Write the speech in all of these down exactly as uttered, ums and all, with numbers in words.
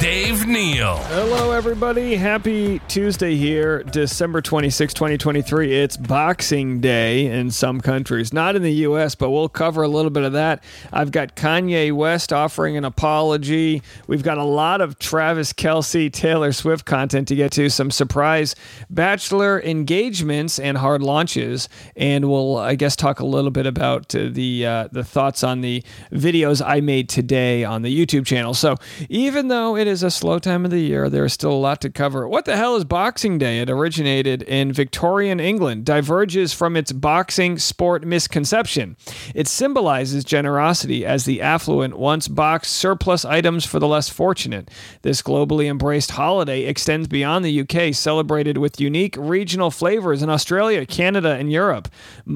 Dave Neal. Hello, everybody. Happy Tuesday here, December twenty-sixth, twenty twenty-three. It's Boxing Day in some countries. Not in the U S, but we'll cover a little bit of that. I've got Kanye West offering an apology. We've got a lot of Travis Kelce, Taylor Swift content to get to, some surprise Bachelor engagements and hard launches. And we'll, I guess, talk a little bit about the, uh, the thoughts on the videos I made today on the YouTube channel. So even though it is a slow time of the year, there is still a lot to cover. What the hell is Boxing Day? It originated in Victorian England, diverges from its boxing sport misconception. It symbolizes generosity as the affluent once boxed surplus items for the less fortunate. This globally embraced holiday extends beyond the U K, celebrated with unique regional flavors in Australia, Canada, and Europe,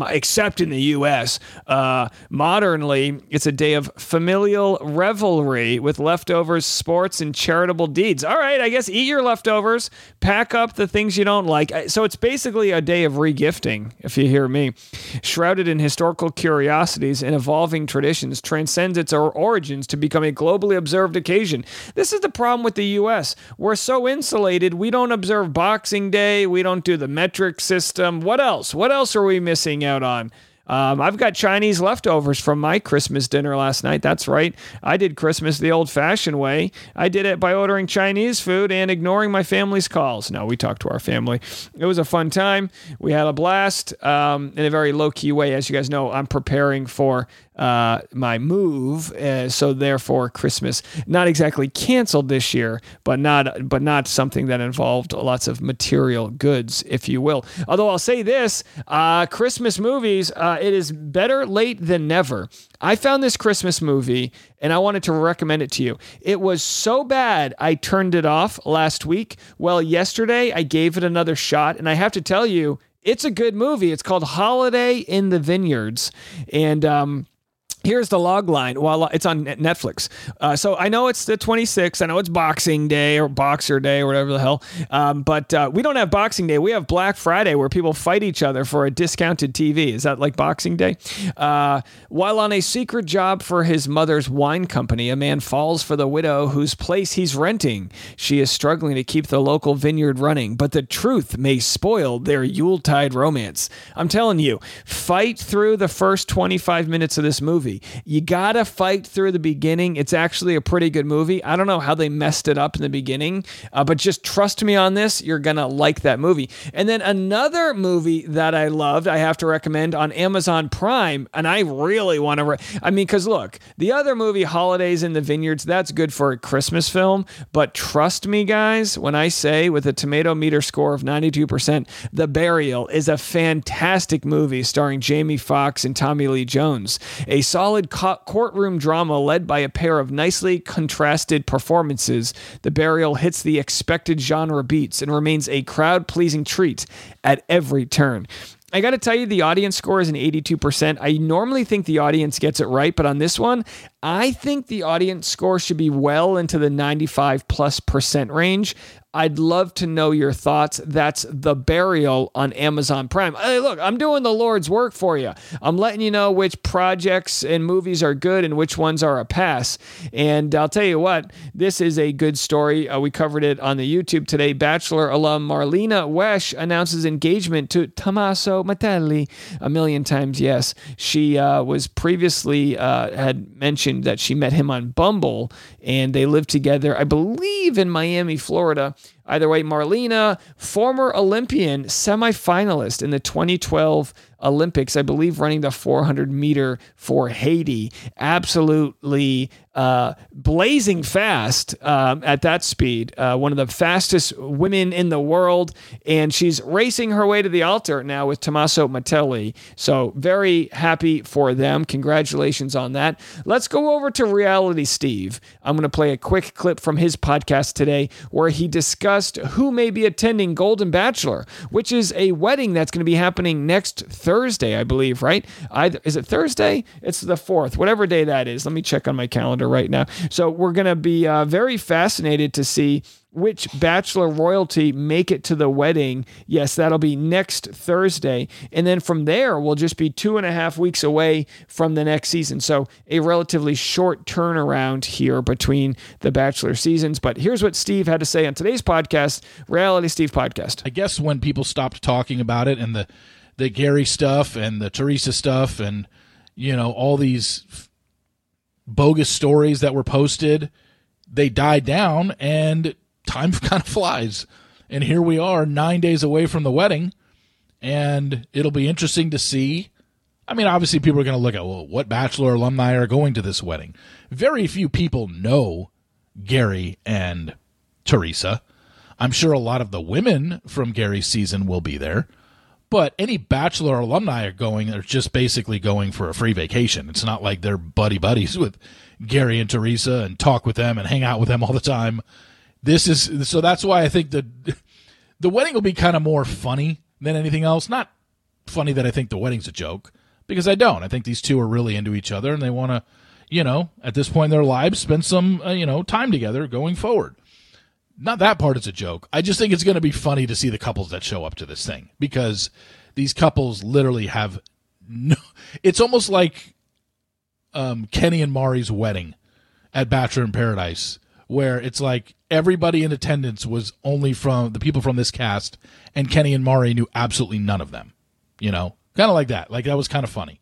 except in the U S. Uh, modernly, it's a day of familial revelry with leftovers, sports, and charitable deeds. All right, I guess eat your leftovers, pack up the things you don't like. So it's basically a day of regifting, if you hear me. Shrouded in historical curiosities and evolving traditions, transcends its origins to become a globally observed occasion. This is the problem with the U S. We're so insulated. We don't observe Boxing Day. We don't do the metric system. What else? What else are we missing out on? Um, I've got Chinese leftovers from my Christmas dinner last night. That's right. I did Christmas the old-fashioned way. I did it by ordering Chinese food and ignoring my family's calls. No, we talked to our family. It was a fun time. We had a blast um, in a very low-key way. As you guys know, I'm preparing for uh, my move, uh, so therefore Christmas not exactly canceled this year, but not but not something that involved lots of material goods, if you will. Although I'll say this, uh, Christmas movies, uh, it is better late than never. I found this Christmas movie and I wanted to recommend it to you. It was so bad I turned it off last week. Well, yesterday I gave it another shot and I have to tell you, it's a good movie. It's called Holiday in the Vineyards. And um, here's the log line. Well, it's on Netflix. Uh, so I know it's the twenty-sixth. I know it's Boxing Day or Boxer Day or whatever the hell. Um, but uh, we don't have Boxing Day. We have Black Friday where people fight each other for a discounted T V. Is that like Boxing Day? Uh, while on a secret job for his mother's wine company, a man falls for the widow whose place he's renting. She is struggling to keep the local vineyard running, but the truth may spoil their Yuletide romance. I'm telling you, fight through the first twenty-five minutes of this movie. You gotta fight through the beginning. It's actually a pretty good movie. I don't know how they messed it up in the beginning, uh, but just trust me on this. You're gonna like that movie. And then another movie that I loved, I have to recommend on Amazon Prime, and I really want to. Re- I mean, because look, the other movie, Holidays in the Vineyards, that's good for a Christmas film, but trust me, guys, when I say with a tomato meter score of ninety-two percent, The Burial is a fantastic movie starring Jamie Foxx and Tommy Lee Jones. A solid Solid co- courtroom drama led by a pair of nicely contrasted performances. The Burial hits the expected genre beats and remains a crowd-pleasing treat at every turn. I got to tell you, the audience score is an eighty-two percent. I normally think the audience gets it right, but on this one, I think the audience score should be well into the ninety-five plus percent range. I'd love to know your thoughts. That's The Burial on Amazon Prime. Hey, look, I'm doing the Lord's work for you. I'm letting you know which projects and movies are good and which ones are a pass. And I'll tell you what, this is a good story. Uh, we covered it on the YouTube today. Bachelor alum Marlena Wesch announces engagement to Tommaso Mattelli. A million times, yes. She uh, was previously uh, had mentioned that she met him on Bumble, and they lived together, I believe, in Miami, Florida. Either way, Marlena, former Olympian, semifinalist in the twenty twelve Olympics, I believe running the four hundred meter for Haiti, absolutely uh, blazing fast um, at that speed. Uh, one of the fastest women in the world, and she's racing her way to the altar now with Tommaso Mattelli. So very happy for them. Congratulations on that. Let's go over to Reality Steve. I'm going to play a quick clip from his podcast today where he discussed discussed who may be attending Golden Bachelor, which is a wedding that's going to be happening next Thursday, I believe, right? Either, is it Thursday? It's the fourth, whatever day that is. Let me check on my calendar right now. So we're going to be uh, very fascinated to see which Bachelor royalty make it to the wedding. Yes, that'll be next Thursday. And then from there, we'll just be two and a half weeks away from the next season. So a relatively short turnaround here between the Bachelor seasons. But here's what Steve had to say on today's podcast, Reality Steve Podcast. I guess when people stopped talking about it, and the, the Gary stuff and the Teresa stuff and, you know, all these f- bogus stories that were posted, they died down and time kind of flies, and here we are nine days away from the wedding, and it'll be interesting to see. I mean, obviously people are going to look at, well, what Bachelor alumni are going to this wedding? Very few people know Gary and Teresa. I'm sure a lot of the women from Gary's season will be there, but any Bachelor alumni are going, they're just basically going for a free vacation. It's not like they're buddy buddies with Gary and Teresa and talk with them and hang out with them all the time. This is so that's why I think the the wedding will be kind of more funny than anything else. Not funny that I think the wedding's a joke, because I don't. I think these two are really into each other, and they want to, you know, at this point in their lives, spend some, uh, you know, time together going forward. Not that part is a joke. I just think it's going to be funny to see the couples that show up to this thing, because these couples literally have no. It's almost like um, Kenny and Mari's wedding at Bachelor in Paradise, where it's like everybody in attendance was only from the people from this cast, and Kenny and Mari knew absolutely none of them, you know, kind of like that. Like, that was kind of funny.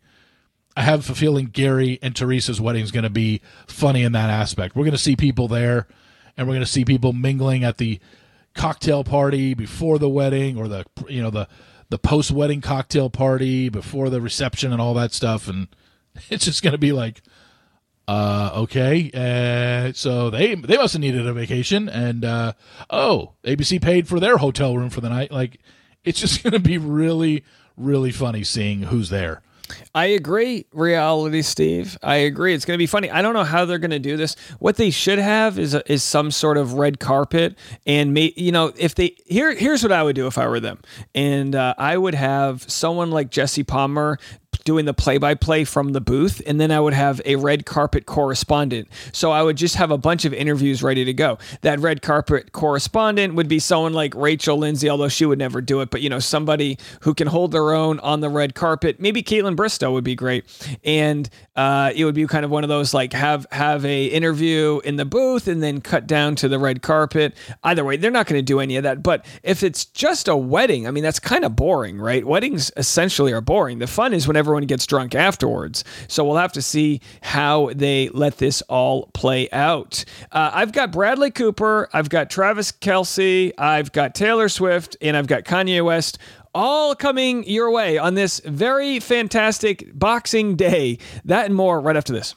I have a feeling Gary and Teresa's wedding is going to be funny in that aspect. We're going to see people there, and we're going to see people mingling at the cocktail party before the wedding, or the, you know, the, the post-wedding cocktail party before the reception and all that stuff. And it's just going to be like, Uh, okay, uh, so they they must have needed a vacation, and uh, oh, A B C paid for their hotel room for the night. Like, it's just going to be really, really funny seeing who's there. I agree, Reality Steve. I agree. It's going to be funny. I don't know how they're going to do this. What they should have is a, is some sort of red carpet, and may, you know, if they here here's what I would do if I were them, and uh, I would have someone like Jesse Palmer doing the play-by-play from the booth, and then I would have a red carpet correspondent. So I would just have a bunch of interviews ready to go. That red carpet correspondent would be someone like Rachel Lindsay, although she would never do it, but, you know, somebody who can hold their own on the red carpet. Maybe Caitlyn Bristow would be great, and uh, it would be kind of one of those, like, have have a interview in the booth and then cut down to the red carpet. Either way, they're not going to do any of that. But if it's just a wedding, I mean, that's kind of boring, right? Weddings essentially are boring. The fun is whenever everyone gets drunk afterwards. So we'll have to see how they let this all play out. Uh, I've got Bradley Cooper, I've got Travis Kelce, I've got Taylor Swift, and I've got Kanye West, all coming your way on this very fantastic Boxing Day. That and more right after this.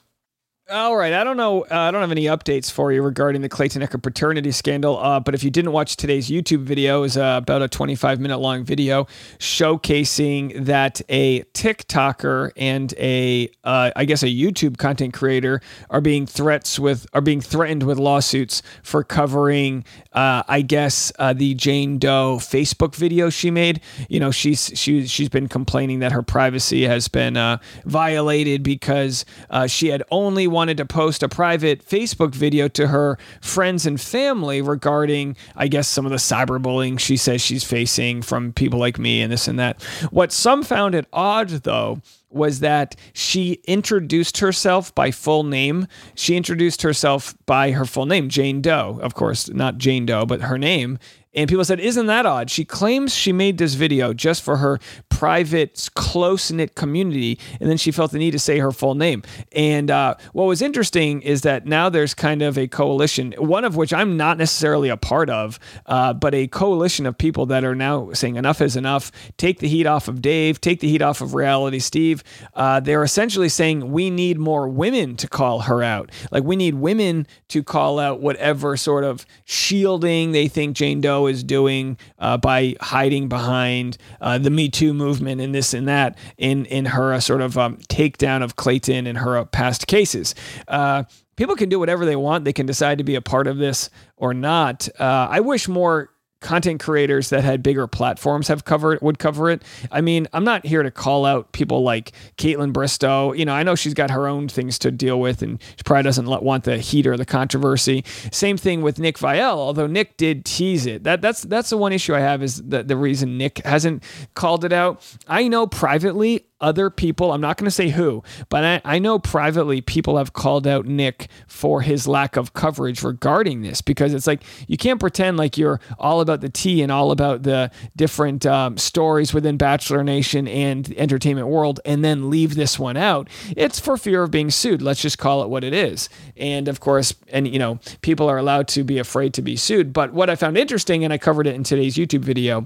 All right. I don't know. Uh, I don't have any updates for you regarding the Clayton Echard paternity scandal. Uh, but if you didn't watch today's YouTube video, it was uh, about a twenty-five minute long video showcasing that a TikToker and a, uh, I guess a YouTube content creator are being threats with, are being threatened with lawsuits for covering, uh, I guess, uh, the Jane Doe Facebook video she made. You know, she's, she, she's been complaining that her privacy has been uh, violated because uh, she had only wanted to post a private Facebook video to her friends and family regarding, I guess, some of the cyberbullying she says she's facing from people like me and this and that. What some found it odd, though, was that she introduced herself by full name. She introduced herself by her full name, Jane Doe, of course, not Jane Doe, but her name. And people said, isn't that odd? She claims she made this video just for her private, close-knit community, and then she felt the need to say her full name. And uh, what was interesting is that now there's kind of a coalition, one of which I'm not necessarily a part of, uh, but a coalition of people that are now saying enough is enough, take the heat off of Dave, take the heat off of Reality Steve. Uh, they're essentially saying we need more women to call her out. Like, we need women to call out whatever sort of shielding they think Jane Doe Joe is doing uh, by hiding behind uh, the Me Too movement and this and that in, in her uh, sort of um, takedown of Clayton and her uh, past cases. Uh, people can do whatever they want. They can decide to be a part of this or not. Uh, I wish more content creators that had bigger platforms have covered would cover it. I mean, I'm not here to call out people like Caitlyn Bristow. You know, I know she's got her own things to deal with, and she probably doesn't want the heat or the controversy. Same thing with Nick Viall, although Nick did tease it. That that's that's the one issue I have, is the the reason Nick hasn't called it out. I know privately other people, I'm not going to say who, but I, I know privately people have called out Nick for his lack of coverage regarding this, because it's like, you can't pretend like you're all about the tea and all about the different um, stories within Bachelor Nation and entertainment world and then leave this one out. It's for fear of being sued. Let's just call it what it is. And of course, and you know, people are allowed to be afraid to be sued. But what I found interesting, and I covered it in today's YouTube video,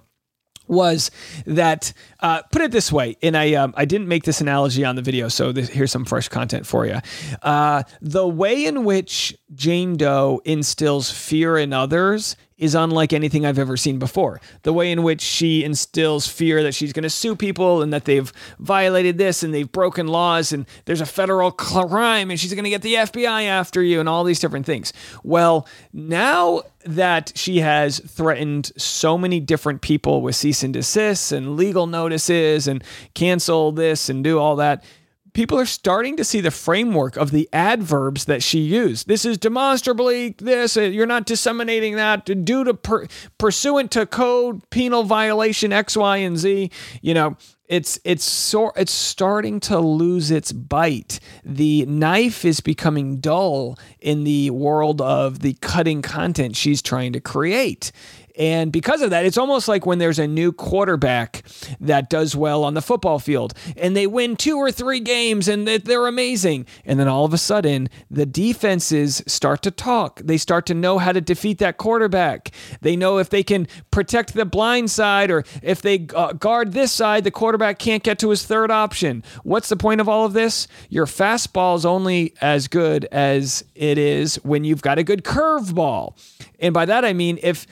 was that, uh, put it this way, and I um, I didn't make this analogy on the video, so this, here's some fresh content for you. Uh, the way in which Jane Doe instills fear in others is unlike anything I've ever seen before. The way in which she instills fear that she's going to sue people and that they've violated this and they've broken laws and there's a federal crime and she's going to get the F B I after you and all these different things. Well, now that she has threatened so many different people with cease and desist and legal notices and cancel this and do all that, people are starting to see the framework of the adverbs that she used. This is demonstrably this. You're not disseminating that due to per, pursuant to code penal violation X, Y, and Z. You know, it's it's so, it's starting to lose its bite. The knife is becoming dull in the world of the cutting content she's trying to create. And because of that, it's almost like when there's a new quarterback that does well on the football field and they win two or three games and they're amazing. And then all of a sudden, the defenses start to talk. They start to know how to defeat that quarterback. They know if they can protect the blind side, or if they uh, guard this side, the quarterback can't get to his third option. What's the point of all of this? Your fastball is only as good as it is when you've got a good curveball. And by that, I mean, if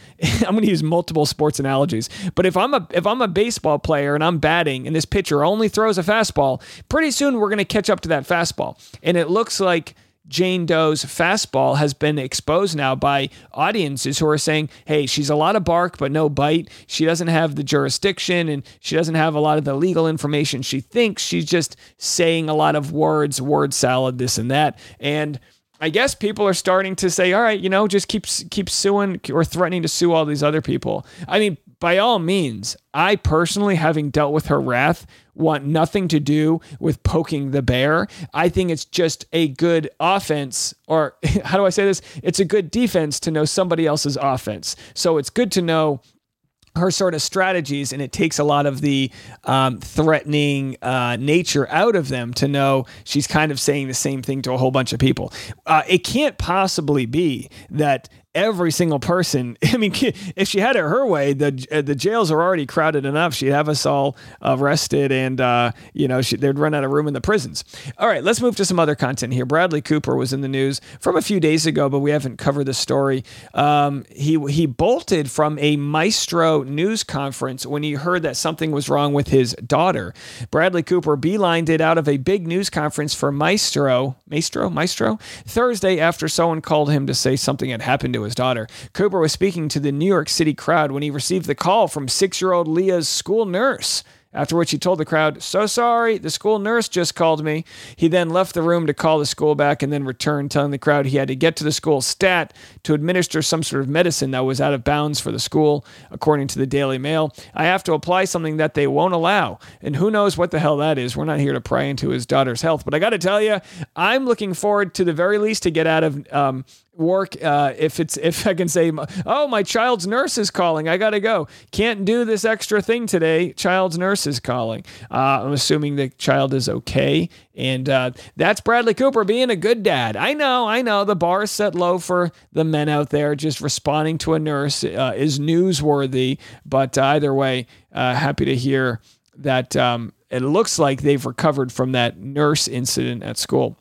I'm going to use multiple sports analogies, but if I'm a if I'm a baseball player and I'm batting and this pitcher only throws a fastball, pretty soon we're going to catch up to that fastball. And it looks like Jane Doe's fastball has been exposed now by audiences who are saying, hey, she's a lot of bark, but no bite. She doesn't have the jurisdiction and she doesn't have a lot of the legal information she thinks. She's just saying a lot of words, word salad, this and that. And I guess people are starting to say, all right, you know, just keep keep suing or threatening to sue all these other people. I mean, by all means, I personally, having dealt with her wrath, want nothing to do with poking the bear. I think it's just a good offense, or how do I say this? It's a good defense to know somebody else's offense. So it's good to know her sort of strategies, and it takes a lot of the um, threatening uh, nature out of them to know she's kind of saying the same thing to a whole bunch of people. Uh, it can't possibly be that every single person, I mean, if she had it her way, the the jails are already crowded enough. She'd have us all arrested and, uh, you know, she, they'd run out of room in the prisons. All right, let's move to some other content here. Bradley Cooper was in the news from a few days ago, but we haven't covered the story. Um, he, he bolted from a Maestro news conference when he heard that something was wrong with his daughter. Bradley Cooper beelined it out of a big news conference for Maestro, Maestro, Maestro, Thursday after someone called him to say something had happened to his daughter. Cooper was speaking to the New York City crowd when he received the call from six-year-old Leah's school nurse, after which he told the crowd, "So sorry, the school nurse just called me." He then left the room to call the school back and then returned, telling the crowd he had to get to the school stat to administer some sort of medicine that was out of bounds for the school, according to the Daily Mail. "I have to apply something that they won't allow, and who knows what the hell that is." We're not here to pry into his daughter's health, but I got to tell you, I'm looking forward to the very least to get out of um, work uh, if it's if I can say, "Oh, my child's nurse is calling. I got to go. Can't do this extra thing today. Child's nurse is calling." Uh, I'm assuming the child is okay. And uh, that's Bradley Cooper being a good dad. I know, I know the bar is set low for the men out there. Just responding to a nurse uh, is newsworthy. But uh, either way, uh, happy to hear that um, it looks like they've recovered from that nurse incident at school.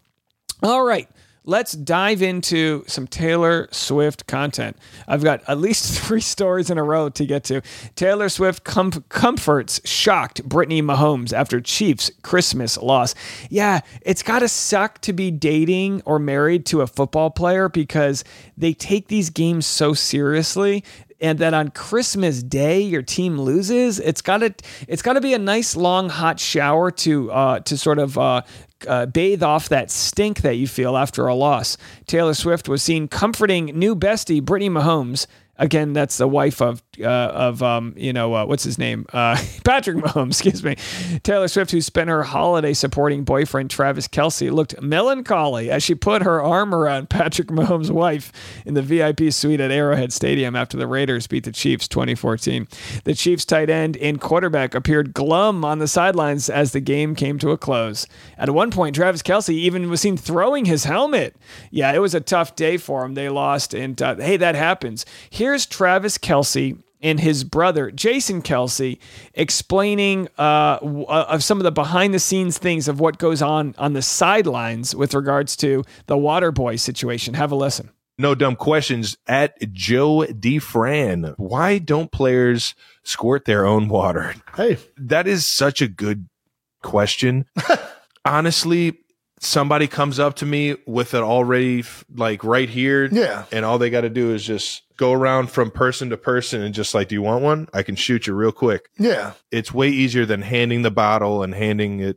All right. let's dive into some Taylor Swift content. I've got at least three stories in a row to get to. Taylor Swift com- comforts shocked Brittany Mahomes after Chiefs Christmas loss. Yeah, it's got to suck to be dating or married to a football player because they take these games so seriously. And then on Christmas Day, your team loses. It's got to it's got to be a nice long hot shower to uh, to sort of uh, uh, bathe off that stink that you feel after a loss. Taylor Swift was seen comforting new bestie Brittany Mahomes. Again, that's the wife of uh, of um, you know uh, what's his name uh, Patrick Mahomes. Excuse me. Taylor Swift, who spent her holiday supporting boyfriend Travis Kelce, looked melancholy as she put her arm around Patrick Mahomes' wife in the V I P suite at Arrowhead Stadium after the Raiders beat the Chiefs twenty fourteen. The Chiefs tight end and quarterback appeared glum on the sidelines as the game came to a close. At one point, Travis Kelce even was seen throwing his helmet. Yeah, it was a tough day for him. They lost, and uh, hey, that happens. Here Here's Travis Kelce and his brother, Jason Kelce, explaining uh, w- of some of the behind-the-scenes things of what goes on on the sidelines with regards to the Waterboy situation. Have a listen. No dumb questions at Joe DeFran. Why don't players squirt their own water? Hey. That is such a good question. Honestly, somebody comes up to me with it already like right here. Yeah. And all they got to do is just go around from person to person and just like, do you want one? I can shoot you real quick. Yeah. It's way easier than handing the bottle and handing it.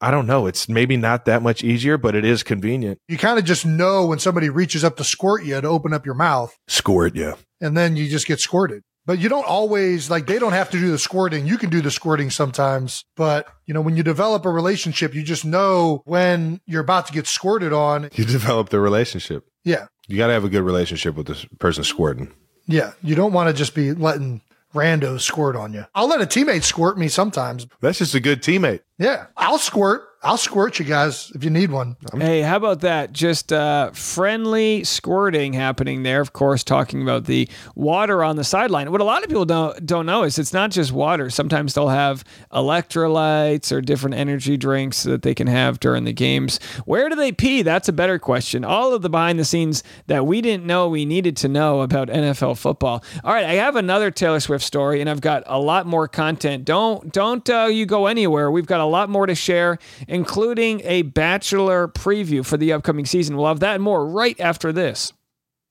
I don't know. It's maybe not that much easier, but it is convenient. You kind of just know when somebody reaches up to squirt you to open up your mouth. Squirt, yeah. And then you just get squirted. But you don't always, like, they don't have to do the squirting. You can do the squirting sometimes. But, you know, when you develop a relationship, you just know when you're about to get squirted on. You develop the relationship. Yeah. You got to have a good relationship with this person squirting. Yeah. You don't want to just be letting randos squirt on you. I'll let a teammate squirt me sometimes. That's just a good teammate. Yeah. I'll squirt. I'll squirt you guys if you need one. Hey, how about that? Just uh, friendly squirting happening there. Of course, talking about the water on the sideline. What a lot of people don't don't know is it's not just water. Sometimes they'll have electrolytes or different energy drinks that they can have during the games. Where do they pee? That's a better question. All of the behind the scenes that we didn't know we needed to know about N F L football. All right, I have another Taylor Swift story, and I've got a lot more content. Don't don't uh, you go anywhere. We've got a lot more to share, including a Bachelor preview for the upcoming season. We'll have that and more right after this.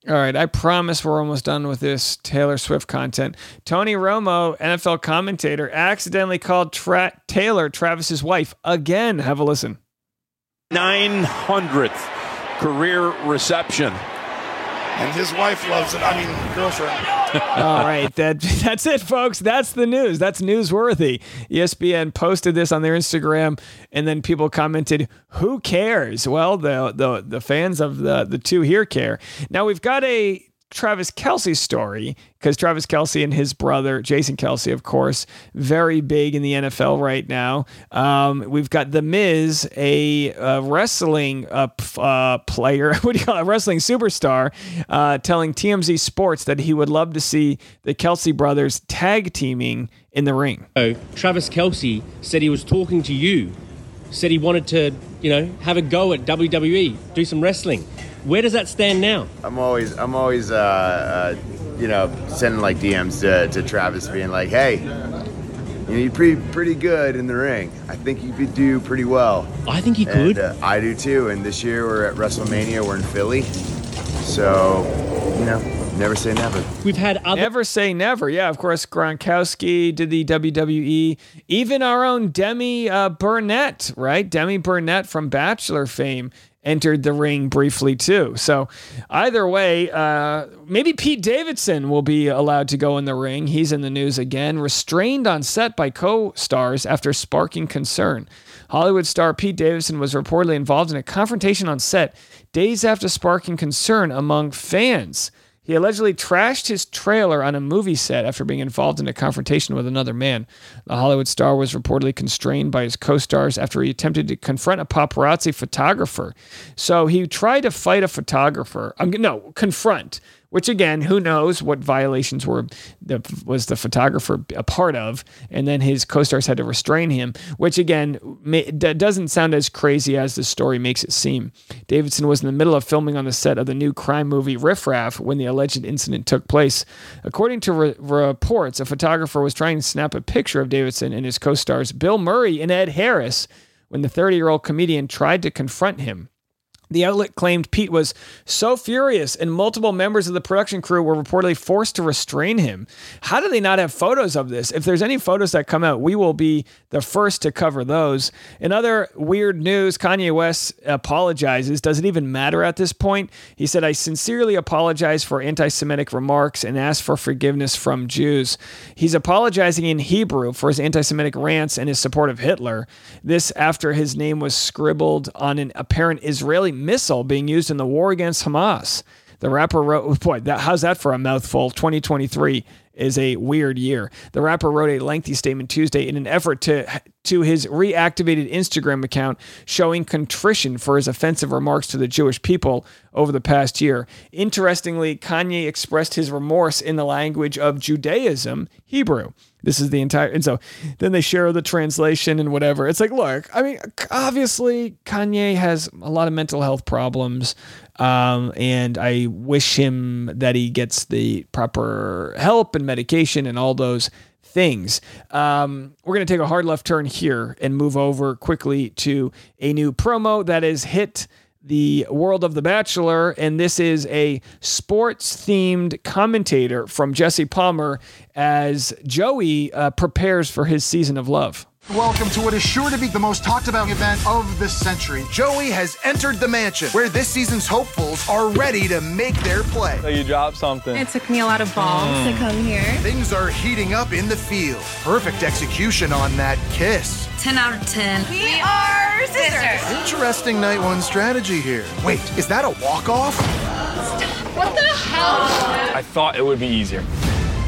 All right, I promise we're almost done with this Taylor Swift content. Tony Romo, N F L commentator, accidentally called Tra- Taylor Travis's wife again. Have a listen. nine hundredth career reception. And his wife loves it. I mean, girlfriend. All right. That, that's it, folks. That's the news. That's newsworthy. E S P N posted this on their Instagram, and then people commented, who cares? Well, the the, the fans of the, the two here care. Now, we've got a Travis Kelce story, because Travis Kelce and his brother, Jason Kelce, of course, very big in the N F L right now. Um, we've got The Miz, a, a wrestling uh, uh, player, what do you call it, a wrestling superstar, uh, telling T M Z Sports that he would love to see the Kelce brothers tag teaming in the ring. Oh, Travis Kelce said he was talking to you, said he wanted to, you know, have a go at W W E, do some wrestling. Where does that stand now? I'm always, I'm always, uh, uh, you know, sending like D Ms to, to Travis, being like, "Hey, you know, you're pretty, pretty good in the ring. I think you could do pretty well." I think he could. Uh, I do too. And this year we're at WrestleMania. We're in Philly, so you know. Never say never. We've had other... Never say never. Yeah, of course, Gronkowski did the W W E. Even our own Demi uh, Burnett, right? Demi Burnett from Bachelor fame entered the ring briefly, too. So either way, uh, maybe Pete Davidson will be allowed to go in the ring. He's in the news again. Restrained on set by co-stars after sparking concern. Hollywood star Pete Davidson was reportedly involved in a confrontation on set days after sparking concern among fans. He allegedly trashed his trailer on a movie set after being involved in a confrontation with another man. The Hollywood star was reportedly constrained by his co-stars after he attempted to confront a paparazzi photographer. So he tried to fight a photographer. I'm no, confront. which again, who knows what violations were the, was the photographer a part of, and then his co-stars had to restrain him, which again, may, that doesn't sound as crazy as the story makes it seem. Davidson was in the middle of filming on the set of the new crime movie Riff Raff when the alleged incident took place. According to re- reports, a photographer was trying to snap a picture of Davidson and his co-stars Bill Murray and Ed Harris when the thirty-year-old comedian tried to confront him. The outlet claimed Pete was so furious and multiple members of the production crew were reportedly forced to restrain him. How do they not have photos of this? If there's any photos that come out, we will be the first to cover those. In other weird news, Kanye West apologizes. Does it even matter at this point? He said, "I sincerely apologize for anti-Semitic remarks and ask for forgiveness from Jews." He's apologizing in Hebrew for his anti-Semitic rants and his support of Hitler. This after his name was scribbled on an apparent Israeli missile being used in the war against Hamas. The rapper wrote, boy, that, how's that for a mouthful? twenty twenty-three is a weird year. The rapper wrote a lengthy statement Tuesday in an effort to to his reactivated Instagram account, showing contrition for his offensive remarks to the Jewish people over the past year. Interestingly, Kanye expressed his remorse in the language of Judaism, Hebrew. This is the entire, and so then they share the translation and whatever. It's like, look, I mean, obviously Kanye has a lot of mental health problems, um, and I wish him that he gets the proper help and medication and all those things. Um, we're going to take a hard left turn here and move over quickly to a new promo that has hit the world of The Bachelor, and this is a sports-themed commentator from Jesse Palmer as Joey uh, prepares for his season of love. Welcome to what is sure to be the most talked about event of this century. Joey has entered the mansion where this season's hopefuls are ready to make their play. So you dropped something. It took me a lot of balls mm. to come here. Things are heating up in the field. Perfect execution on that kiss. ten out of ten. We, we are sisters. sisters. Interesting night one strategy here. Wait, is that a walk-off? Stop. What the hell? I thought it would be easier.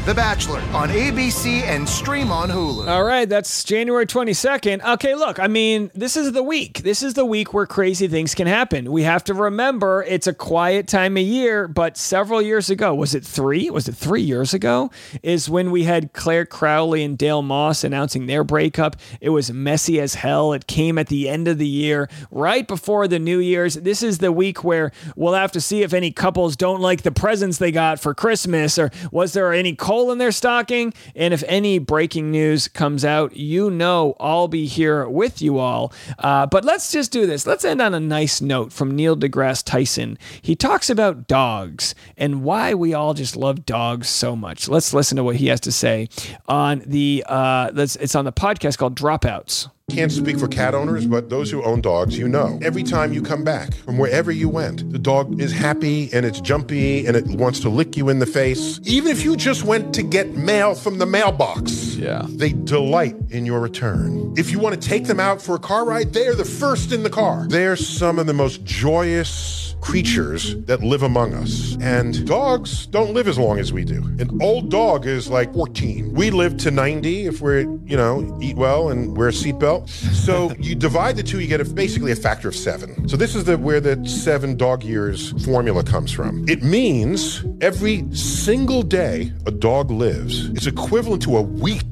The Bachelor on A B C and stream on Hulu. All right, that's January twenty-second. Okay, look, I mean, this is the week. This is the week where crazy things can happen. We have to remember it's a quiet time of year, but several years ago, was it three? Was it three years ago? Is when we had Claire Crowley and Dale Moss announcing their breakup. It was messy as hell. It came at the end of the year, right before the New Year's. This is the week where we'll have to see if any couples don't like the presents they got for Christmas, or was there any cold in their stocking, and if any breaking news comes out, you know I'll be here with you all. Uh, but let's just do this. Let's end on a nice note from Neil deGrasse Tyson. He talks about dogs and why we all just love dogs so much. Let's listen to what he has to say on the uh, let's, it's on the podcast called Dropouts. Can't speak for cat owners, but those who own dogs, you know, every time you come back from wherever you went, the dog is happy and it's jumpy and it wants to lick you in the face. Even if you just went to get mail from the mailbox, yeah, they delight in your return. If you want to take them out for a car ride, they are the first in the car. They're some of the most joyous creatures that live among us. And dogs don't live as long as we do. An old dog is like fourteen. We live to ninety if we're, you know, eat well and wear a seatbelt. So you divide the two, you get a, basically a factor of seven. So this is the where the seven dog years formula comes from. It means every single day a dog lives is equivalent to a week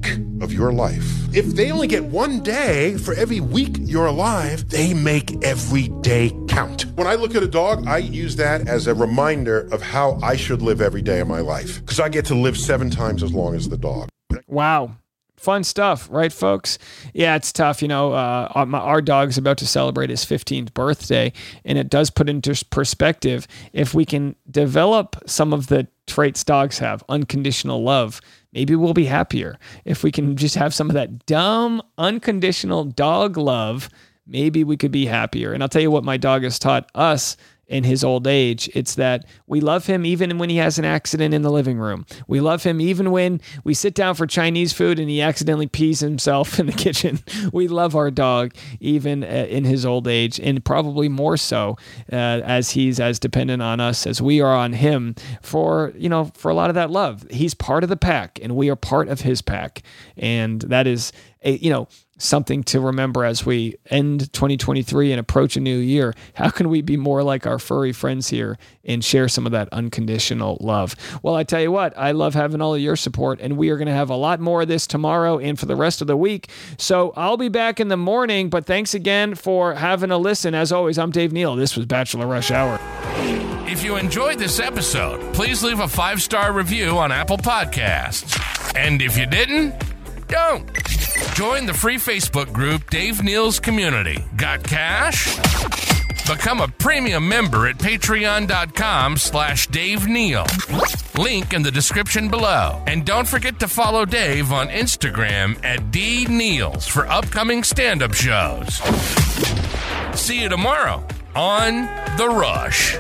of your life. If they only get one day for every week you're alive, they make every day count. When I look at a dog, I use that as a reminder of how I should live every day of my life, because I get to live seven times as long as the dog. Wow. Fun stuff, right, folks? Yeah, it's tough. You know, uh, our dog's about to celebrate his fifteenth birthday, and it does put into perspective if we can develop some of the traits dogs have, unconditional love. Maybe we'll be happier. If we can just have some of that dumb, unconditional dog love, maybe we could be happier. And I'll tell you what my dog has taught us in his old age. It's that we love him even when he has an accident in the living room. We love him even when we sit down for Chinese food and he accidentally pees himself in the kitchen. We love our dog even uh, in his old age, and probably more so uh, as he's as dependent on us as we are on him for, you know, for a lot of that love. He's part of the pack and we are part of his pack. And that is, a, you know, something to remember as we end twenty twenty-three and approach a new year. How can we be more like our furry friends here and share some of that unconditional love? Well, I tell you what, I love having all of your support, and we are going to have a lot more of this tomorrow and for the rest of the week. So I'll be back in the morning, but thanks again for having a listen. As always, I'm Dave Neal. This was Bachelor Rush Hour. If you enjoyed this episode, please leave a five-star review on Apple Podcasts. And if you didn't, don't. Join the free Facebook group Dave Neal's Community. Got cash? Become a premium member at patreon.com slash Dave Neal. Link in the description below. And don't forget to follow Dave on Instagram at DNeals for upcoming stand-up shows. See you tomorrow on The Rush.